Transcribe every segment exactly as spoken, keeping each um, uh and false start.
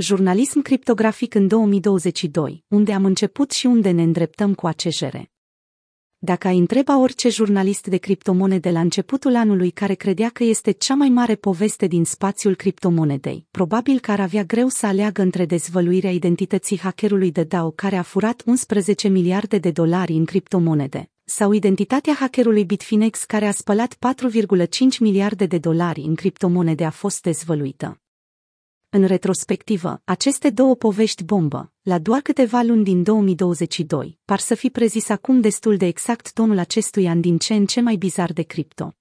Jurnalism criptografic în două mii douăzeci și doi, unde am început și unde ne îndreptăm cu A C J R. Dacă ai întreba orice jurnalist de criptomonede la începutul anului care credea că este cea mai mare poveste din spațiul criptomonedei, probabil că ar avea greu să aleagă între dezvăluirea identității hackerului de DAO care a furat unsprezece miliarde de dolari în criptomonede, sau identitatea hackerului Bitfinex care a spălat patru virgulă cinci miliarde de dolari în criptomonede a fost dezvăluită. În retrospectivă, aceste două povești bombă, la doar câteva luni din două mii douăzeci și doi, par să fi prezis acum destul de exact tonul acestui an din ce în ce mai bizar de cripto.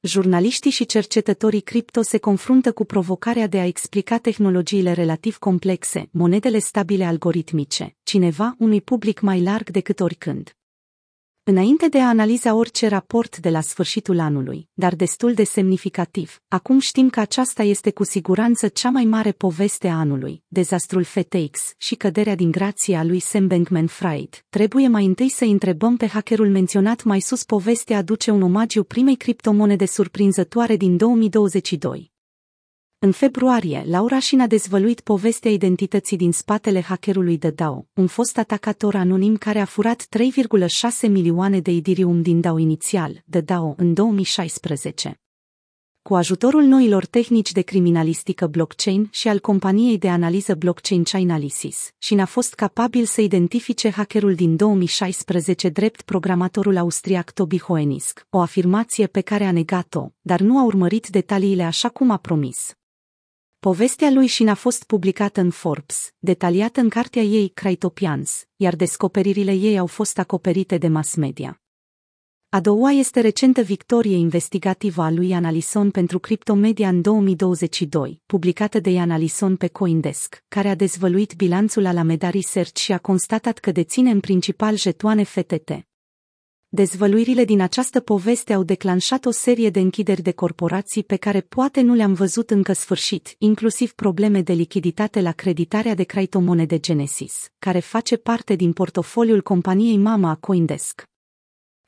Jurnaliștii și cercetătorii cripto se confruntă cu provocarea de a explica tehnologiile relativ complexe, monedele stabile algoritmice, cineva unui public mai larg decât oricând. Înainte de a analiza orice raport de la sfârșitul anului, dar destul de semnificativ, acum știm că aceasta este cu siguranță cea mai mare poveste a anului, dezastrul F T X și căderea din grație a lui Sam Bankman-Fried. Trebuie mai întâi să întrebăm pe hackerul menționat mai sus. Povestea aduce un omagiu primei criptomonede surprinzătoare din două mii douăzeci și doi. În februarie, Laura Shin a dezvăluit povestea identității din spatele hackerului de DAO, un fost atacator anonim care a furat trei virgulă șase milioane de Ethereum din DAO inițial, de DAO, în două mii șaisprezece. Cu ajutorul noilor tehnici de criminalistică blockchain și al companiei de analiză blockchain Chainalysis, Shin a fost capabil să identifice hackerul din două mii șaisprezece drept programatorul austriac Toby Hoenisk, o afirmație pe care a negat-o, dar nu a urmărit detaliile așa cum a promis. Povestea lui Shin a fost publicată în Forbes, detaliată în cartea ei Cryptopians, iar descoperirile ei au fost acoperite de mass media. A doua este recentă victorie investigativă a lui Analison pentru criptomedia în două mii douăzeci și doi, publicată de Analison pe CoinDesk, care a dezvăluit bilanțul Alameda Research și a constatat că deține în principal jetoane F T T. Dezvăluirile din această poveste au declanșat o serie de închideri de corporații pe care poate nu le-am văzut încă sfârșit, inclusiv probleme de lichiditate la creditarea de criptomonede Genesis, care face parte din portofoliul companiei mama a CoinDesk.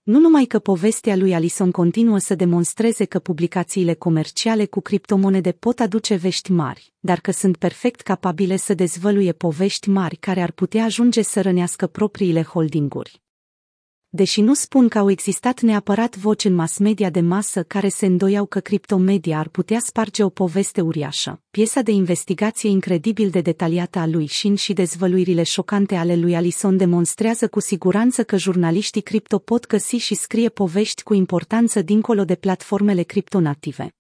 Nu numai că povestea lui Alison continuă să demonstreze că publicațiile comerciale cu criptomonede pot aduce vești mari, dar că sunt perfect capabile să dezvăluie povești mari care ar putea ajunge să rănească propriile holdinguri. Deși nu spun că au existat neapărat voci în mass media de masă care se îndoiau că criptomedia ar putea sparge o poveste uriașă, piesa de investigație incredibil de detaliată a lui Shin și dezvăluirile șocante ale lui Alison demonstrează cu siguranță că jurnaliștii cripto pot găsi și scrie povești cu importanță dincolo de platformele criptonative.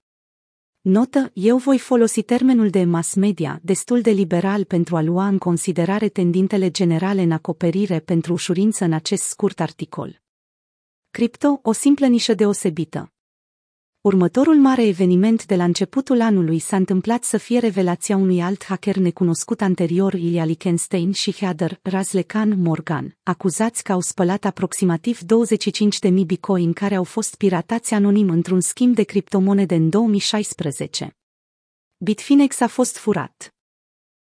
Notă, eu voi folosi termenul de mass media destul de liberal pentru a lua în considerare tendintele generale în acoperire pentru ușurință în acest scurt articol. Cripto, o simplă nișă deosebită. Următorul mare eveniment de la începutul anului s-a întâmplat să fie revelația unui alt hacker necunoscut anterior, Ilya Lichtenstein și Heather Razzlekhan Morgan, acuzați că au spălat aproximativ douăzeci și cinci de mii bitcoin care au fost piratați anonim într-un schimb de criptomonede în două mii șaisprezece. Bitfinex a fost furat.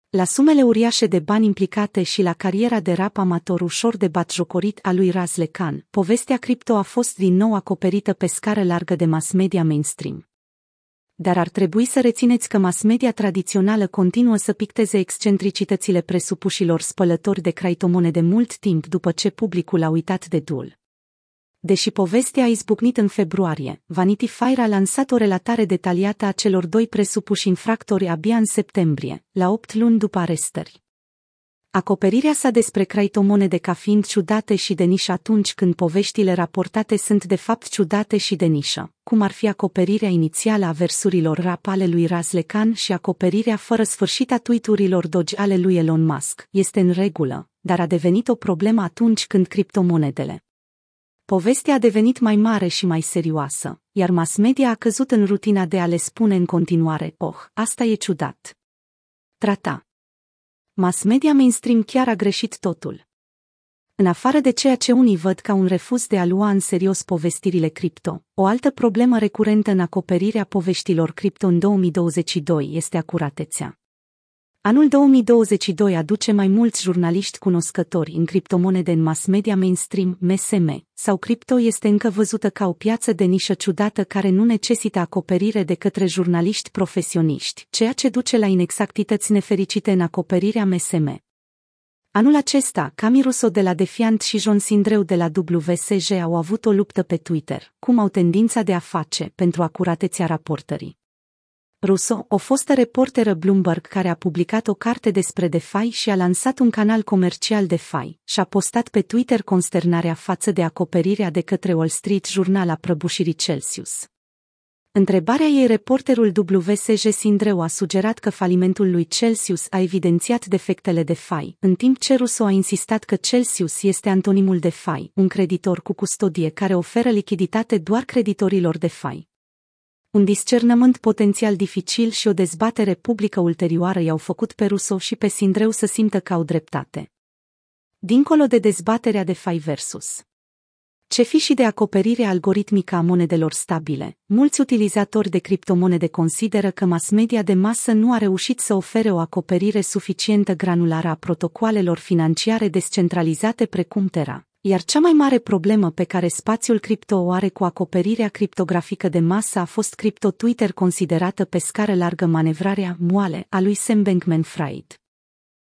La sumele uriașe de bani implicate și la cariera de rap amator ușor de batjocorit a lui Razzlekhan, povestea cripto a fost din nou acoperită pe scară largă de mass media mainstream. Dar ar trebui să rețineți că mass media tradițională continuă să picteze excentricitățile presupușilor spălători de criptomonede de mult timp după ce publicul a uitat de dul. Deși povestea a izbucnit în februarie, Vanity Fair a lansat o relatare detaliată a celor doi presupuși infractori abia în septembrie, la opt luni după arestări. Acoperirea sa despre criptomonede ca fiind ciudate și de nișă atunci când poveștile raportate sunt de fapt ciudate și de nișă, cum ar fi acoperirea inițială a versurilor rap ale lui Razzlekhan și acoperirea fără sfârșit a tweet-urilor doge ale lui Elon Musk, este în regulă, dar a devenit o problemă atunci când criptomonedele. Povestea a devenit mai mare și mai serioasă, iar mass media a căzut în rutina de a le spune în continuare, oh, asta e ciudat. Trata. Mass media mainstream chiar a greșit totul. În afară de ceea ce unii văd ca un refuz de a lua în serios povestirile cripto, o altă problemă recurentă în acoperirea poveștilor cripto în două mii douăzeci și doi este acuratețea. Anul două mii douăzeci și doi aduce mai mulți jurnaliști cunoscători în criptomonede în mass media mainstream, M S M, sau cripto este încă văzută ca o piață de nișă ciudată care nu necesită acoperire de către jurnaliști profesioniști, ceea ce duce la inexactități nefericite în acoperirea M S M. Anul acesta, Camille Russo de la Defiant și John Sindreu de la W S J au avut o luptă pe Twitter, cum au tendința de a face, pentru acuratețea raportării. Russo, o fostă reporteră Bloomberg care a publicat o carte despre DeFi și a lansat un canal comercial DeFi, și-a postat pe Twitter consternarea față de acoperirea de către Wall Street Journal a prăbușirii Celsius. Întrebarea ei, reporterul W S J Sindreu a sugerat că falimentul lui Celsius a evidențiat defectele DeFi, în timp ce Russo a insistat că Celsius este antonimul DeFi, un creditor cu custodie care oferă lichiditate doar creditorilor DeFi. Un discernământ potențial dificil și o dezbatere publică ulterioară i-au făcut pe Russo și pe Sindreu să simtă că au dreptate. Dincolo de dezbaterea DeFi versus C F I și de acoperire algoritmică a monedelor stabile, mulți utilizatori de criptomonede consideră că mass media de masă nu a reușit să ofere o acoperire suficientă granulară a protocoalelor financiare descentralizate precum Terra. Iar cea mai mare problemă pe care spațiul cripto o are cu acoperirea criptografică de masă a fost cripto Twitter, considerată pe scară largă manevrarea moale a lui Sam Bankman-Fried.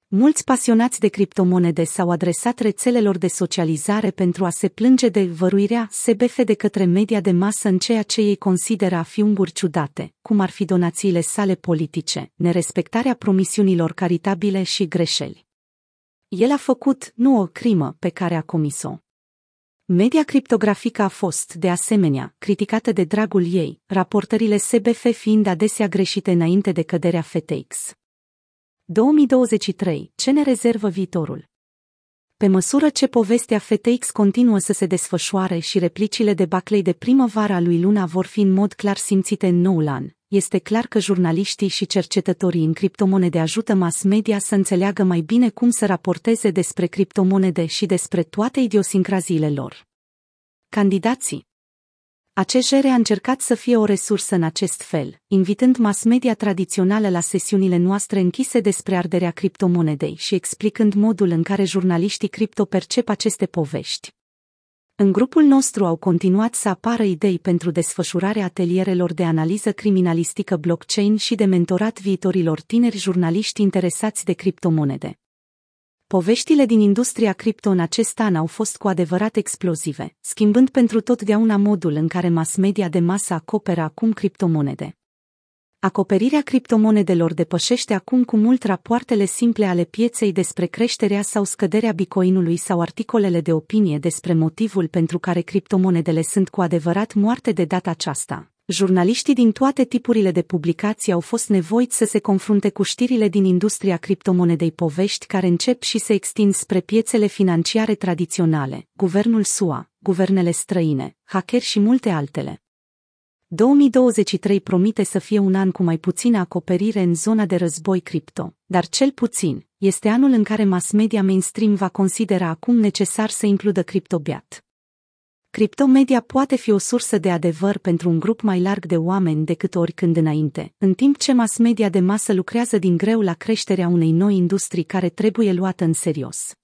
Mulți pasionați de criptomonede s-au adresat rețelelor de socializare pentru a se plânge de văruirea S B F de către media de masă în ceea ce ei consideră a fi unguri ciudate, cum ar fi donațiile sale politice, nerespectarea promisiunilor caritabile și greșeli. El a făcut, nu o crimă, pe care a comis-o. Media criptografică a fost, de asemenea, criticată de dragul ei, raportările S B F fiind adesea greșite înainte de căderea F T X. două mii douăzeci și trei. Ce ne rezervă viitorul? Pe măsură ce povestea F T X continuă să se desfășoare și replicile debaclei de primăvara lui Luna vor fi în mod clar simțite în noul an, este clar că jurnaliștii și cercetătorii în criptomonede ajută mass media să înțeleagă mai bine cum să raporteze despre criptomonede și despre toate idiosincraziile lor. Candidații. A C J R a încercat să fie o resursă în acest fel, invitând mass media tradițională la sesiunile noastre închise despre arderea criptomonedei și explicând modul în care jurnaliștii cripto percep aceste povești. În grupul nostru au continuat să apară idei pentru desfășurarea atelierelor de analiză criminalistică blockchain și de mentorat viitorilor tineri jurnaliști interesați de criptomonede. Poveștile din industria cripto în acest an au fost cu adevărat explozive, schimbând pentru totdeauna modul în care mass media de masă acoperă acum criptomonede. Acoperirea criptomonedelor depășește acum cu mult rapoartele simple ale pieței despre creșterea sau scăderea bitcoinului sau articolele de opinie despre motivul pentru care criptomonedele sunt cu adevărat moarte de data aceasta. Jurnaliștii din toate tipurile de publicații au fost nevoiți să se confrunte cu știrile din industria criptomonedei, povești care încep și se extind spre piețele financiare tradiționale, guvernul S U A, guvernele străine, hackeri și multe altele. două mii douăzeci și trei promite să fie un an cu mai puțină acoperire în zona de război cripto, dar cel puțin este anul în care mass media mainstream va considera acum necesar să includă criptobiat. Criptomedia poate fi o sursă de adevăr pentru un grup mai larg de oameni decât oricând înainte, în timp ce mass media de masă lucrează din greu la creșterea unei noi industrii care trebuie luată în serios.